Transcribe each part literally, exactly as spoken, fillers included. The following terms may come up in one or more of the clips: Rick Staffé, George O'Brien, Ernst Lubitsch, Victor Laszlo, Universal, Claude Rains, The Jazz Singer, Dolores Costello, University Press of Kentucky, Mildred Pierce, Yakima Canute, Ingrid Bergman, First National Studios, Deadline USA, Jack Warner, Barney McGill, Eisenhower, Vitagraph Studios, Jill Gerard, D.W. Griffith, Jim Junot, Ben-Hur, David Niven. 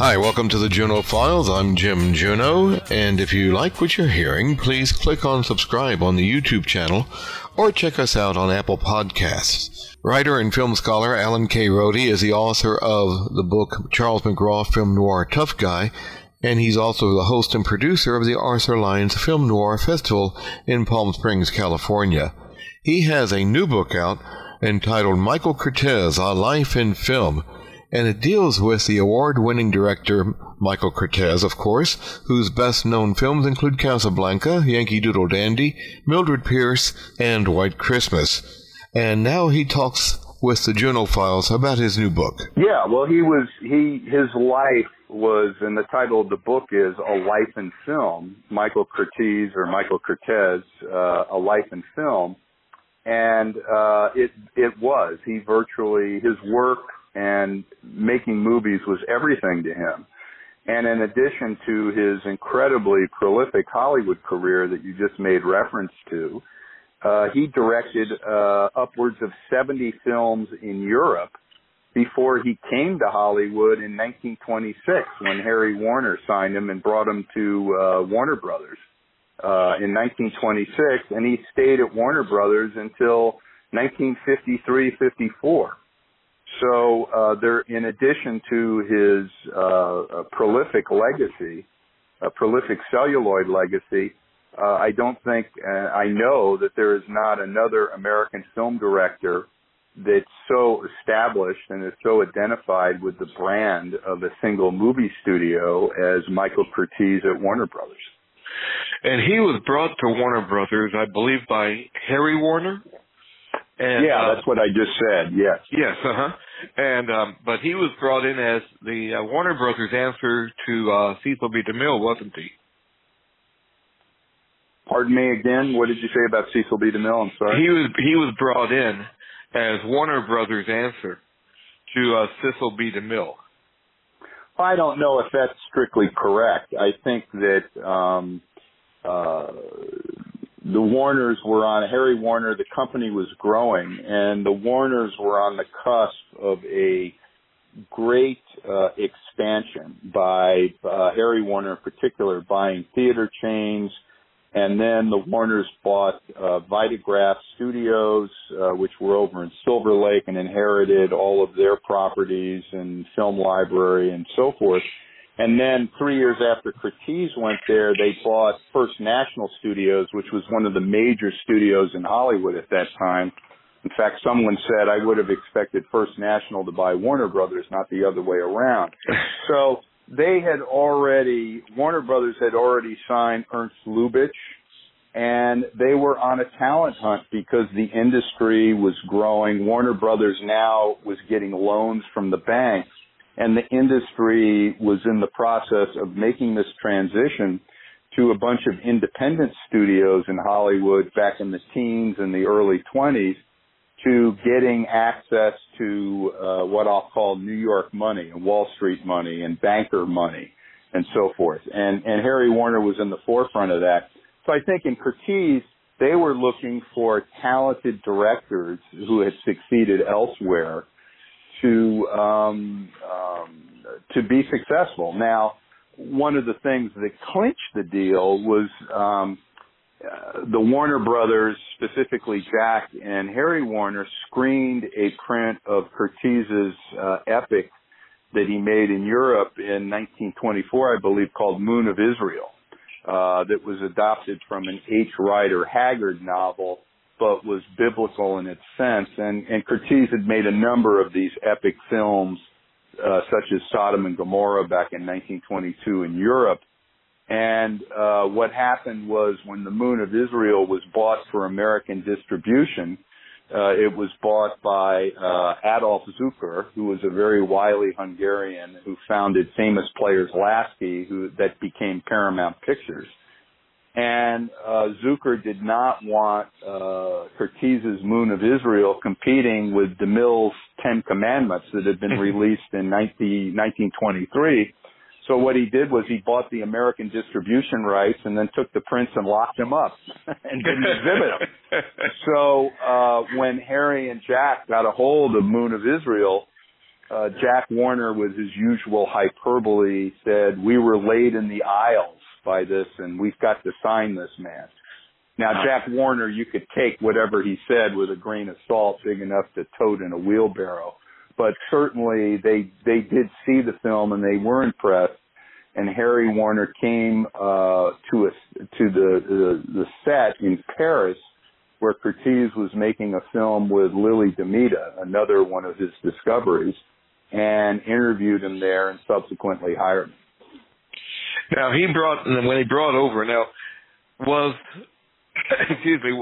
Hi, welcome to the Junot Files. I'm Jim Junot, and if you like what you're hearing, please click on subscribe on the YouTube channel or check us out on Apple Podcasts. Writer and film scholar Alan K. Rode is the author of the book Charles McGraw Film Noir Tough Guy, and he's also the host and producer of the Arthur Lyons Film Noir Festival in Palm Springs, California. He has a new book out entitled Michael Curtiz, A Life in Film, and it deals with the award-winning director Michael Curtiz, of course, whose best-known films include Casablanca, Yankee Doodle Dandy, Mildred Pierce, and White Christmas. And now he talks with the Junot Files about his new book. Yeah, well, he was he his life was, and the title of the book is A Life in Film, Michael Curtiz, or Michael Curtiz, uh, A Life in Film. And uh, it it was. He virtually, his work and making movies was everything to him. And in addition to his incredibly prolific Hollywood career that you just made reference to, uh, he directed uh, upwards of seventy films in Europe before he came to Hollywood in nineteen twenty-six when Harry Warner signed him and brought him to uh, Warner Brothers. Uh, in nineteen twenty-six, and he stayed at Warner Brothers until nineteen fifty-three fifty-four. So uh, there, in addition to his uh, prolific legacy, a prolific celluloid legacy, uh, I don't think, uh, I know that there is not another American film director that's so established and is so identified with the brand of a single movie studio as Michael Curtiz at Warner Brothers. And he was brought to Warner Brothers, I believe, by Harry Warner. And, yeah, uh, that's what I just said, yes. Yes, uh-huh. And, um, but he was brought in as the uh, Warner Brothers answer to uh, Cecil B. DeMille, wasn't he? Pardon me again? What did you say about Cecil B. DeMille? I'm sorry. He was, he was brought in as Warner Brothers answer to uh, Cecil B. DeMille. I don't know if that's strictly correct. I think that um, uh, the Warners were on, Harry Warner, the company was growing, and the Warners were on the cusp of a great uh, expansion by uh, Harry Warner in particular, buying theater chains, and then the Warners bought uh, Vitagraph Studios, uh, which were over in Silver Lake, and inherited all of their properties and film library and so forth. And then three years after Curtiz went there, they bought First National Studios, which was one of the major studios in Hollywood at that time. In fact, someone said, I would have expected First National to buy Warner Brothers, not the other way around. So they had already, Warner Brothers had already signed Ernst Lubitsch, and they were on a talent hunt because the industry was growing. Warner Brothers now was getting loans from the banks, and the industry was in the process of making this transition to a bunch of independent studios in Hollywood back in the teens and the early twenties. To getting access to uh, what I'll call New York money and Wall Street money and banker money and so forth. And, and Harry Warner was in the forefront of that. So I think in Curtiz, they were looking for talented directors who had succeeded elsewhere to um, um, to be successful. Now, one of the things that clinched the deal was um, – Uh, the Warner Brothers, specifically Jack and Harry Warner, screened a print of Curtiz's uh, epic that he made in Europe in nineteen twenty-four, I believe, called Moon of Israel, uh, that was adopted from an H. Ryder Haggard novel, but was biblical in its sense. And, and Curtiz had made a number of these epic films, uh, such as Sodom and Gomorrah back in nineteen twenty-two in Europe. And uh, what happened was when the Moon of Israel was bought for American distribution, uh, it was bought by uh, Adolf Zucker, who was a very wily Hungarian who founded Famous Players Lasky, who that became Paramount Pictures. And uh, Zucker did not want uh, Curtiz's Moon of Israel competing with DeMille's Ten Commandments that had been released in nineteen twenty-three. So what he did was he bought the American distribution rights and then took the prints and locked them up and didn't exhibit them. So uh, when Harry and Jack got a hold of Moon of Israel, uh, Jack Warner, with his usual hyperbole, said, "We were laid in the aisles by this, and we've got to sign this man." Now, Jack Warner, you could take whatever he said with a grain of salt big enough to tote in a wheelbarrow. But certainly they they did see the film and they were impressed. And Harry Warner came uh, to a, to the, the the set in Paris where Curtiz was making a film with Lily Demita, another one of his discoveries, and interviewed him there and subsequently hired him. Now, he brought, when he brought over, now, was, excuse me,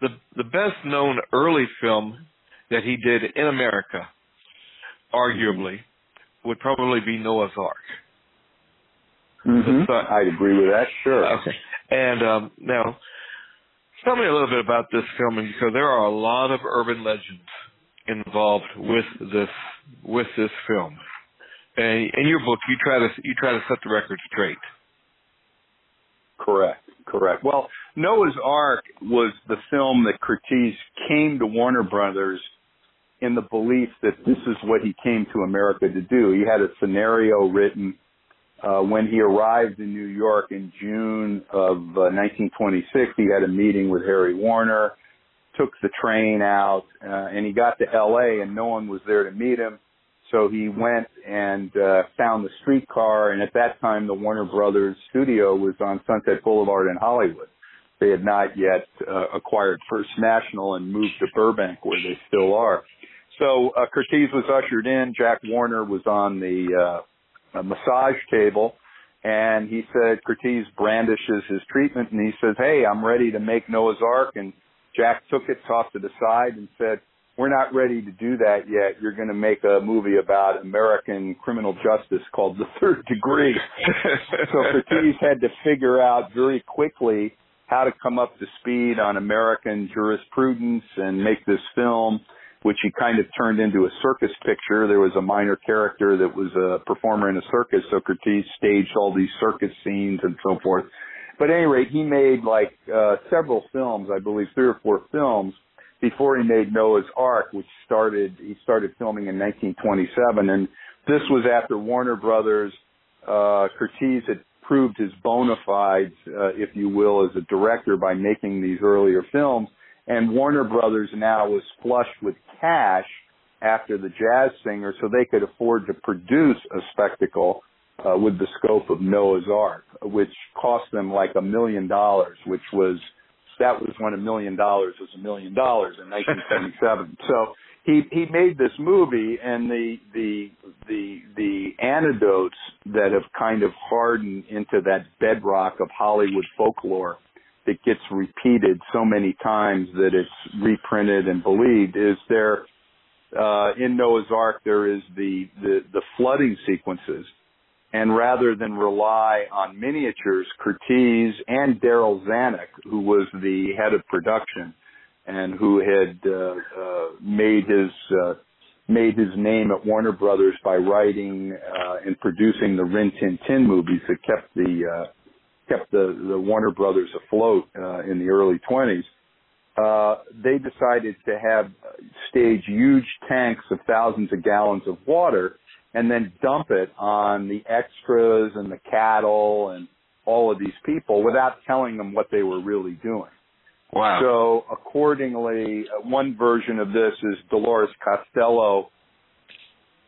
the, the best-known early film that he did in America, arguably, would probably be Noah's Ark. Mm-hmm. So, I'd agree with that, sure. Okay. And um, now, tell me a little bit about this film, because there are a lot of urban legends involved with this with this film. And in your book, you try to you try to set the record straight. Correct, correct. Well, Noah's Ark was the film that Curtiz came to Warner Brothers in the belief that this is what he came to America to do. He had a scenario written uh, when he arrived in New York in June of uh, nineteen twenty-six. He had a meeting with Harry Warner, took the train out, uh, and he got to L A and no one was there to meet him. So he went and uh, found the streetcar, and at that time the Warner Brothers studio was on Sunset Boulevard in Hollywood. They had not yet uh, acquired First National and moved to Burbank, where they still are. So uh, Curtiz was ushered in. Jack Warner was on the uh, massage table, and he said, Curtiz brandishes his treatment, and he says, "Hey, I'm ready to make Noah's Ark." And Jack took it, tossed it aside, and said, "We're not ready to do that yet. You're going to make a movie about American criminal justice called The Third Degree." So Curtiz had to figure out very quickly how to come up to speed on American jurisprudence and make this film, which he kind of turned into a circus picture. There was a minor character that was a performer in a circus, so Curtiz staged all these circus scenes and so forth. But at any rate, he made like uh, several films, I believe three or four films, before he made Noah's Ark, which started, he started filming in nineteen twenty-seven. And this was after Warner Brothers, uh, Curtiz had proved his bona fides, uh, if you will, as a director by making these earlier films. And Warner Brothers now was flush with cash after The Jazz Singer, so they could afford to produce a spectacle uh, with the scope of Noah's Ark, which cost them like a million dollars, which was, that was when a million dollars was a million dollars in nineteen seventy-seven. So he he made this movie, and the the the the anecdotes that have kind of hardened into that bedrock of Hollywood folklore that gets repeated so many times that it's reprinted and believed is there uh, in Noah's Ark. There is the the, the flooding sequences. And rather than rely on miniatures, Curtiz and Daryl Zanuck, who was the head of production and who had uh, uh, made his uh, made his name at Warner Brothers by writing uh, and producing the Rin Tin Tin movies that kept the uh, kept the, the Warner Brothers afloat uh, in the early twenties. Uh, they decided to have stage huge tanks of thousands of gallons of water and then dump it on the extras and the cattle and all of these people without telling them what they were really doing. Wow. So accordingly, one version of this is Dolores Costello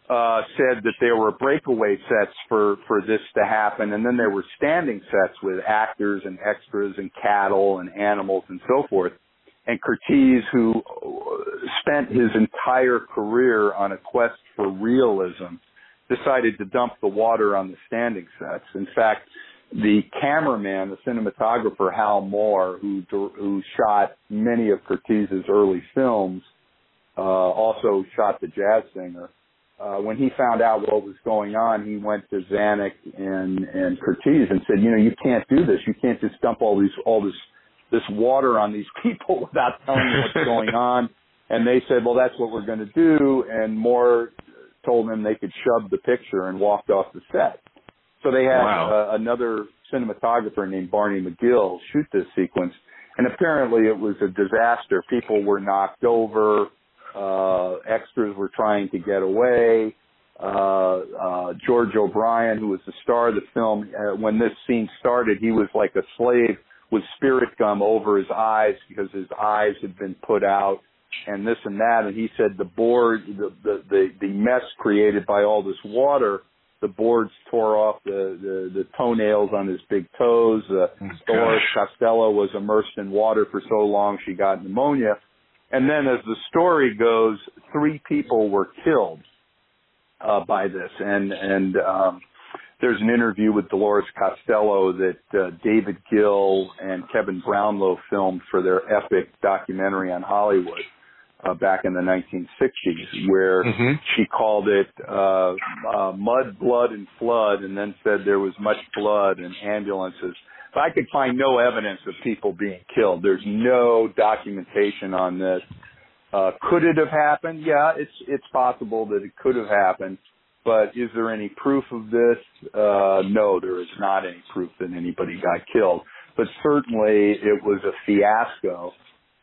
uh, said that there were breakaway sets for, for this to happen, and then there were standing sets with actors and extras and cattle and animals and so forth. And Curtiz, who spent his entire career on a quest for realism, decided to dump the water on the standing sets. In fact, the cameraman, the cinematographer Hal Moore, who who shot many of Curtiz's early films, uh, also shot The Jazz Singer. Uh, when he found out what was going on, he went to Zanuck and and Curtiz and said, "You know, you can't do this. You can't just dump all these all this this water on these people without telling them what's going on." And they said, "Well, that's what we're going to do." And Moore told them they could shove the picture and walked off the set. So they had wow. uh, another cinematographer named Barney McGill shoot this sequence. And apparently it was a disaster. People were knocked over. Uh, extras were trying to get away. Uh, uh, George O'Brien, who was the star of the film, uh, when this scene started, he was like a slave with spirit gum over his eyes because his eyes had been put out, and this and that. And he said the board, the the, the, the mess created by all this water, the boards tore off the, the, the toenails on his big toes. Uh, oh, Dolores Costello was immersed in water for so long she got pneumonia. And then, as the story goes, three people were killed uh, by this. And and um, there's an interview with Dolores Costello that uh, David Gill and Kevin Brownlow filmed for their epic documentary on Hollywood uh, back in the nineteen sixties, where mm-hmm. she called it uh, uh, Mud, Blood, and Flood, and then said there was much blood and ambulances. I could find no evidence of people being killed. There's no documentation on this. Uh, could it have happened? Yeah, it's it's possible that it could have happened. But is there any proof of this? Uh, no, there is not any proof that anybody got killed. But certainly it was a fiasco,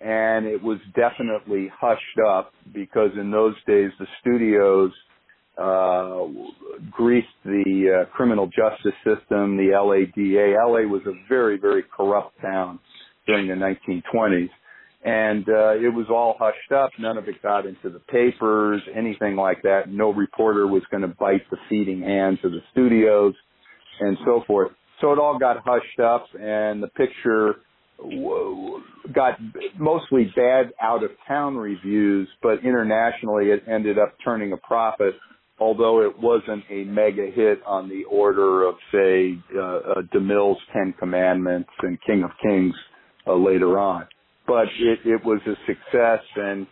and it was definitely hushed up because in those days the studios Uh, greased the uh, criminal justice system, the L A D A. L A was a very, very corrupt town during the nineteen twenties, and uh, it was all hushed up. None of it got into the papers, anything like that. No reporter was going to bite the feeding hands of the studios and so forth. So it all got hushed up, and the picture got mostly bad out-of-town reviews, but internationally it ended up turning a profit, although it wasn't a mega hit on the order of, say, uh, uh, DeMille's Ten Commandments and King of Kings uh, later on. But it, it was a success, and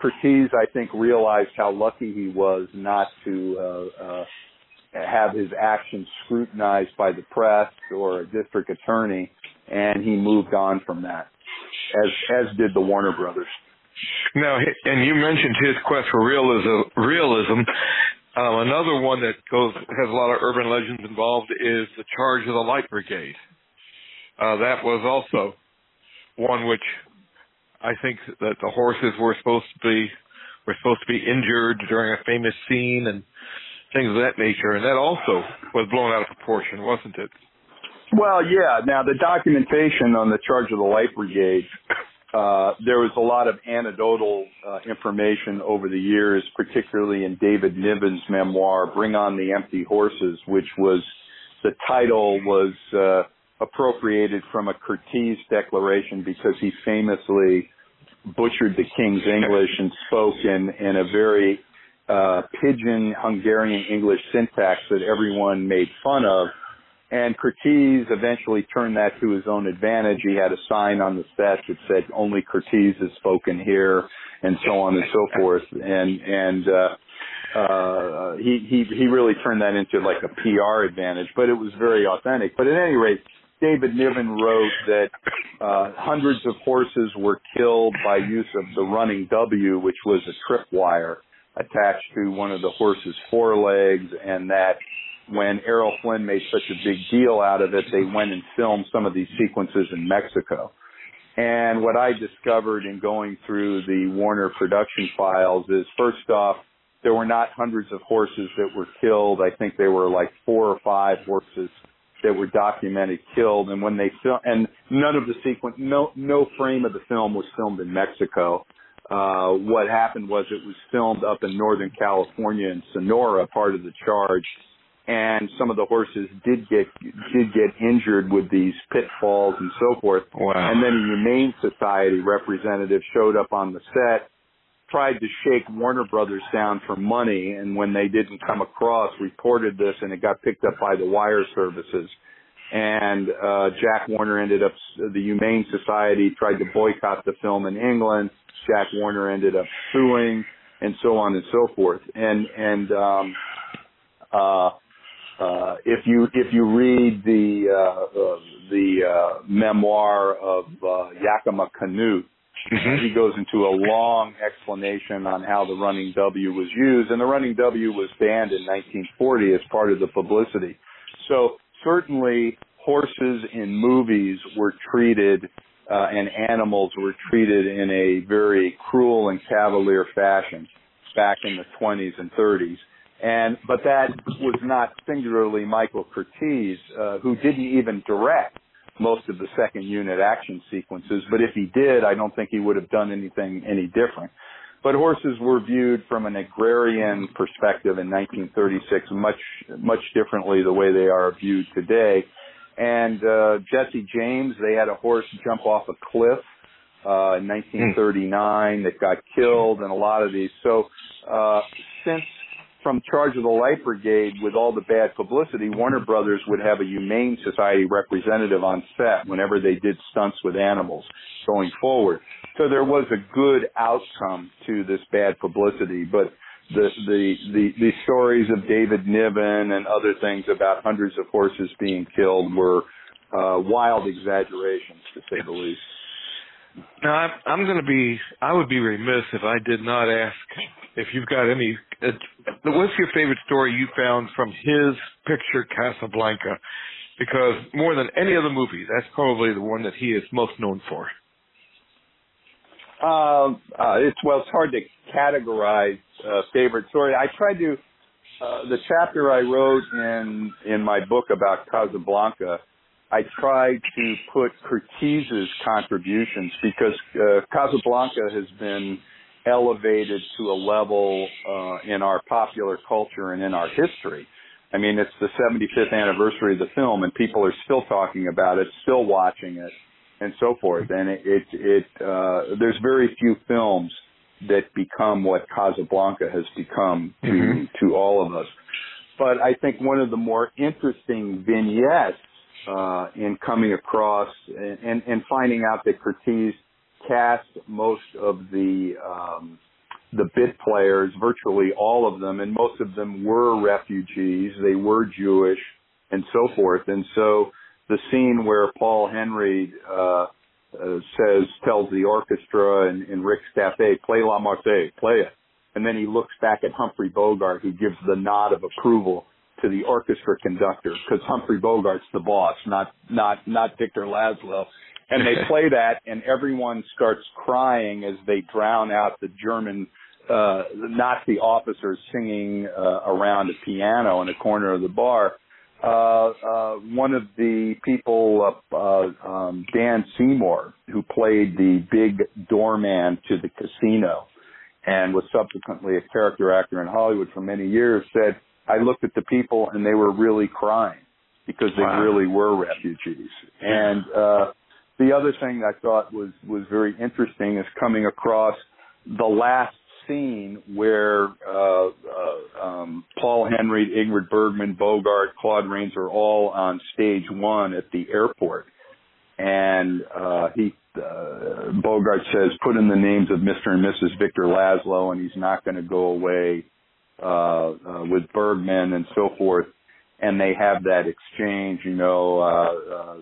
Curtiz, I think, realized how lucky he was not to uh, uh, have his actions scrutinized by the press or a district attorney, and he moved on from that, as as did the Warner Brothers. Now, and you mentioned his quest for realism. Realism. Um, another one that goes has a lot of urban legends involved is the Charge of the Light Brigade. Uh, that was also one which I think that the horses were supposed to be were supposed to be injured during a famous scene and things of that nature, and that also was blown out of proportion, wasn't it? Well, yeah. Now, the documentation on the Charge of the Light Brigade, uh, there was a lot of anecdotal uh, information over the years, particularly in David Niven's memoir, Bring on the Empty Horses, which was, the title was uh, appropriated from a Curtiz declaration because he famously butchered the King's English and spoke in, in a very uh, pidgin Hungarian English syntax that everyone made fun of. And Curtiz eventually turned that to his own advantage. He had a sign on the set that said, only Curtiz is spoken here, and so on and so forth. And, and, uh, uh, he, he, he really turned that into like a P R advantage, but it was very authentic. But at any rate, David Niven wrote that, uh, hundreds of horses were killed by use of the running W, which was a tripwire attached to one of the horse's forelegs, and that, when Errol Flynn made such a big deal out of it, they went and filmed some of these sequences in Mexico. And what I discovered in going through the Warner production files is, first off, there were not hundreds of horses that were killed. I think there were like four or five horses that were documented killed. And when they fil- and none of the sequence, no, no frame of the film was filmed in Mexico. Uh, what happened was it was filmed up in Northern California in Sonora, part of the Charge. And some of the horses did get did get injured with these pitfalls and so forth. Wow. And then a Humane Society representative showed up on the set, tried to shake Warner Brothers down for money, and when they didn't come across, reported this, and it got picked up by the wire services. And uh, Jack Warner ended up, the Humane Society tried to boycott the film in England. Jack Warner ended up suing, and so on and so forth. And, and um, uh, Uh, if you if you read the uh, uh, the uh, memoir of uh, Yakima Canute, mm-hmm. he goes into a long explanation on how the running W was used, and the running W was banned in nineteen forty as part of the publicity. So certainly horses in movies were treated uh, and animals were treated in a very cruel and cavalier fashion back in the twenties and thirties. And but that was not singularly Michael Curtiz, uh, who didn't even direct most of the second unit action sequences. But if he did, I don't think he would have done anything any different. But horses were viewed from an agrarian perspective in nineteen thirty-six much, much differently the way they are viewed today. And uh, Jesse James, they had a horse jump off a cliff uh, in nineteen thirty-nine that got killed, and a lot of these. So uh, since from Charge of the Light Brigade, with all the bad publicity, Warner Brothers would have a Humane Society representative on set whenever they did stunts with animals going forward. So there was a good outcome to this bad publicity, but the, the, the, the stories of David Niven and other things about hundreds of horses being killed were uh, wild exaggerations, to say the least. Now, I'm, I'm going to be, I would be remiss if I did not ask if you've got any, uh, what's your favorite story you found from his picture, Casablanca? Because more than any other movie, that's probably the one that he is most known for. Uh, uh, it's, well, it's hard to categorize uh, favorite story. I tried to, uh, the chapter I wrote in, in my book about Casablanca, I tried to put Curtiz's contributions because uh, Casablanca has been elevated to a level uh, in our popular culture and in our history. I mean, it's the seventy-fifth anniversary of the film, and people are still talking about it, still watching it, and so forth. And it, it, it uh, there's very few films that become what Casablanca has become to, mm-hmm. to all of us. But I think one of the more interesting vignettes Uh, in coming across and, and, and finding out that Curtiz cast most of the um, the bit players, virtually all of them, and most of them were refugees. They were Jewish and so forth. And so the scene where Paul Henry uh, uh, says, tells the orchestra and, and Rick Staffé, play La Marseillaise, play it. And then he looks back at Humphrey Bogart, who gives the nod of approval to the orchestra conductor, because Humphrey Bogart's the boss, not not not Victor Laszlo. And they play that, and everyone starts crying as they drown out the German uh, Nazi officers singing uh, around a piano in a corner of the bar. Uh, uh, one of the people, uh, uh, um, Dan Seymour, who played the big doorman to the casino and was subsequently a character actor in Hollywood for many years, said, I looked at the people and they were really crying because they wow. really were refugees. And uh, the other thing I thought was, was very interesting is coming across the last scene where uh, uh, um, Paul Henry, Ingrid Bergman, Bogart, Claude Rains are all on stage one at the airport. And uh, he uh, Bogart says, put in the names of Mister and Missus Victor Laszlo, and he's not going to go away. Uh, uh, with Bergman and so forth, and they have that exchange, you know, uh, uh,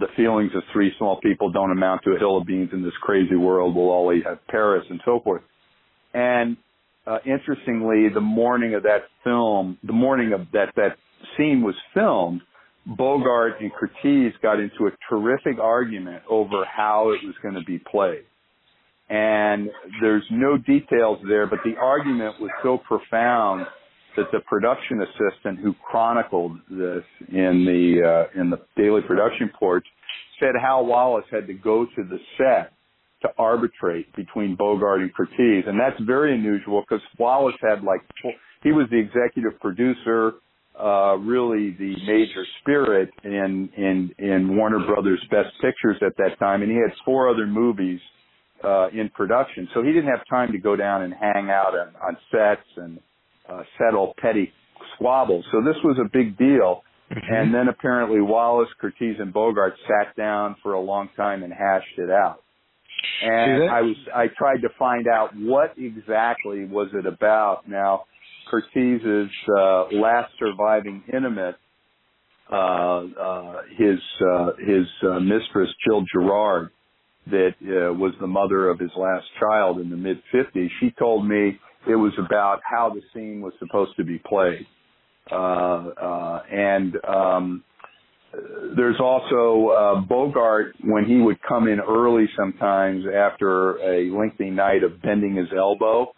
the feelings of three small people don't amount to a hill of beans in this crazy world. We'll all eat at Paris and so forth. And uh, interestingly, the morning of that film, the morning of that that scene was filmed, Bogart and Curtiz got into a terrific argument over how it was going to be played. And there's no details there, but the argument was so profound that the production assistant who chronicled this in the uh, in the daily production porch said Hal Wallace had to go to the set to arbitrate between Bogart and Curtiz, and that's very unusual because Wallace had like he was the executive producer, uh, really the major spirit in in in Warner Brothers' Best Pictures at that time, and he had four other movies. Uh, in production. So he didn't have time to go down and hang out on, on sets and uh, settle petty squabbles. So this was a big deal. And then apparently Wallace, Curtiz, and Bogart sat down for a long time and hashed it out. And I was I tried to find out what exactly was it about. Now, Curtiz's uh, last surviving intimate, uh, uh, his, uh, his uh, mistress, Jill Gerard, that uh, was the mother of his last child in the mid-fifties, she told me it was about how the scene was supposed to be played. Uh, uh, and um, There's also uh, Bogart, when he would come in early sometimes after a lengthy night of bending his elbow,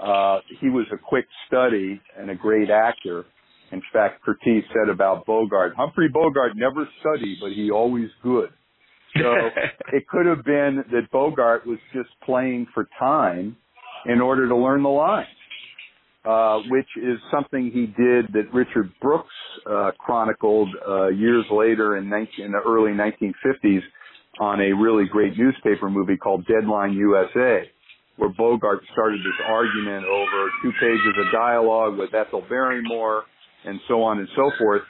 uh, he was a quick study and a great actor. In fact, Curtiz said about Bogart, Humphrey Bogart never studied, but he always good. So it could have been that Bogart was just playing for time in order to learn the lines, uh, which is something he did that Richard Brooks uh, chronicled uh, years later in, nineteen, in the early nineteen fifties on a really great newspaper movie called Deadline U S A, where Bogart started this argument over two pages of dialogue with Ethel Barrymore and so on and so forth.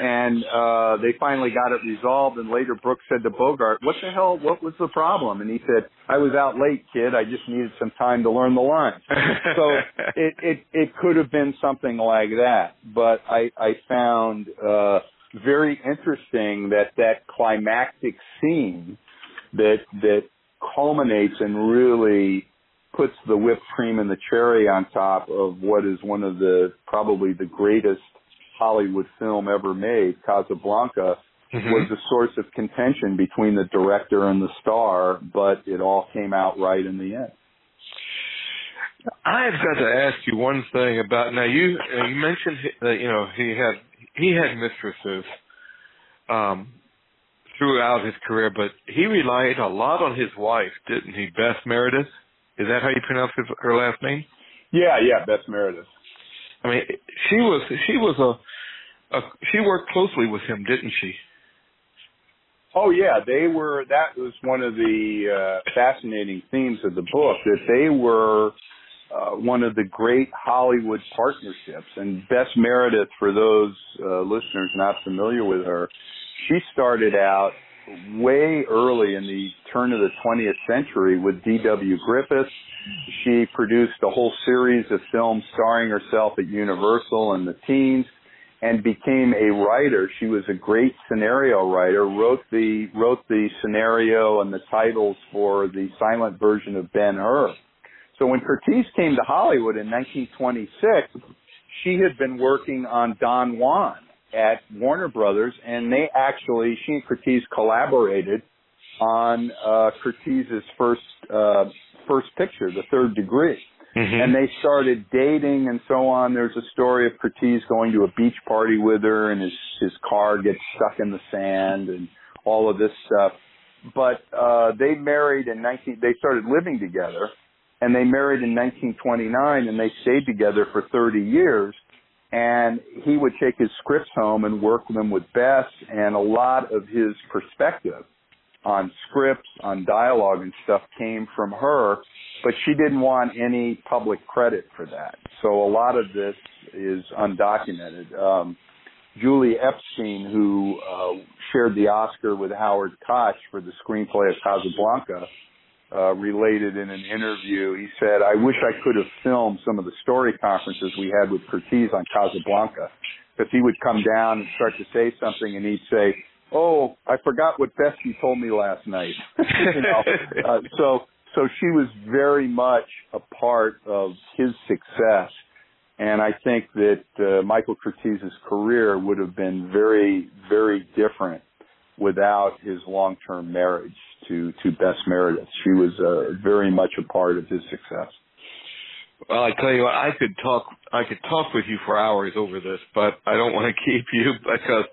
And uh, they finally got it resolved, and later Brooks said to Bogart, what the hell, what was the problem? And he said, I was out late, kid. I just needed some time to learn the lines. So it, it, it could have been something like that. But I, I found uh, very interesting that that climactic scene that, that culminates and really puts the whipped cream and the cherry on top of what is one of the probably the greatest Hollywood film ever made, Casablanca, mm-hmm. was a source of contention between the director and the star, but it all came out right in the end. I've got to ask you one thing about, now you you mentioned that, you know, he had he had mistresses um, throughout his career, but he relied a lot on his wife, didn't he? Bess Meredyth? Is that how you pronounce his, her last name? Yeah, yeah, Bess Meredyth. I mean, she was she was a, a she worked closely with him, didn't she? Oh yeah, they were. That was one of the uh, fascinating themes of the book, that they were uh, one of the great Hollywood partnerships. And Bess Meredyth, for those uh, listeners not familiar with her, she started out way early in the turn of the twentieth century with D W Griffith. She produced a whole series of films starring herself at Universal in the teens and became a writer. She was a great scenario writer, wrote the wrote the scenario and the titles for the silent version of Ben-Hur. So when Curtiz came to Hollywood in nineteen twenty-six, she had been working on Don Juan at Warner Brothers, and they actually, she and Curtiz collaborated on uh, Curtiz's first uh, first picture, The Third Degree. Mm-hmm. And they started dating and so on. There's a story of Curtiz going to a beach party with her, and his, his car gets stuck in the sand and all of this stuff. But uh, they married in nineteen they started living together, and they married in nineteen twenty-nine, and they stayed together for thirty years. And he would take his scripts home and work them with Bess, and a lot of his perspective on scripts, on dialogue and stuff came from her, but she didn't want any public credit for that. So a lot of this is undocumented. Um, Julie Epstein, who uh, shared the Oscar with Howard Koch for the screenplay of Casablanca, Uh, related in an interview, he said, I wish I could have filmed some of the story conferences we had with Curtiz on Casablanca, because he would come down and start to say something, and he'd say, oh, I forgot what Bessie told me last night. you know? uh, so, so she was very much a part of his success, and I think that uh, Michael Curtiz's career would have been very, very different without his long-term marriage to, to Bess Meredyth. She was uh, very much a part of his success. Well, I tell you what, I could talk I could talk with you for hours over this, but I don't want to keep you because...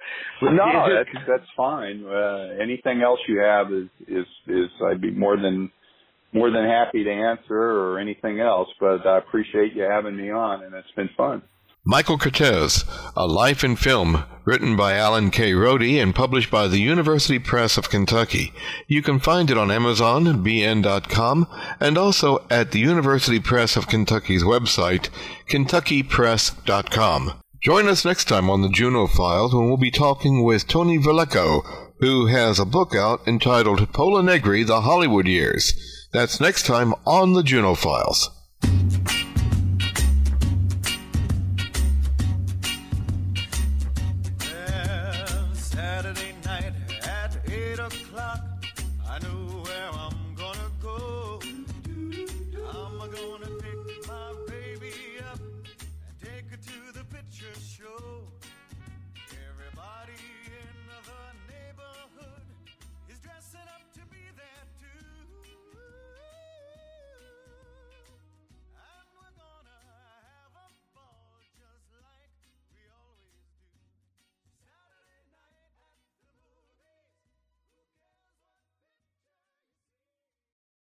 No, that's, that's fine. Uh, anything else you have is, is, is I'd be more than, more than happy to answer, or anything else, but I appreciate you having me on, and it's been fun. Michael Curtiz, A Life in Film, written by Alan K. Rode and published by the University Press of Kentucky. You can find it on Amazon, B N dot com, and also at the University Press of Kentucky's website, Kentucky Press dot com. Join us next time on the Junot Files, when we'll be talking with Tony Valeco, who has a book out entitled Pola Negri, The Hollywood Years. That's next time on the Junot Files.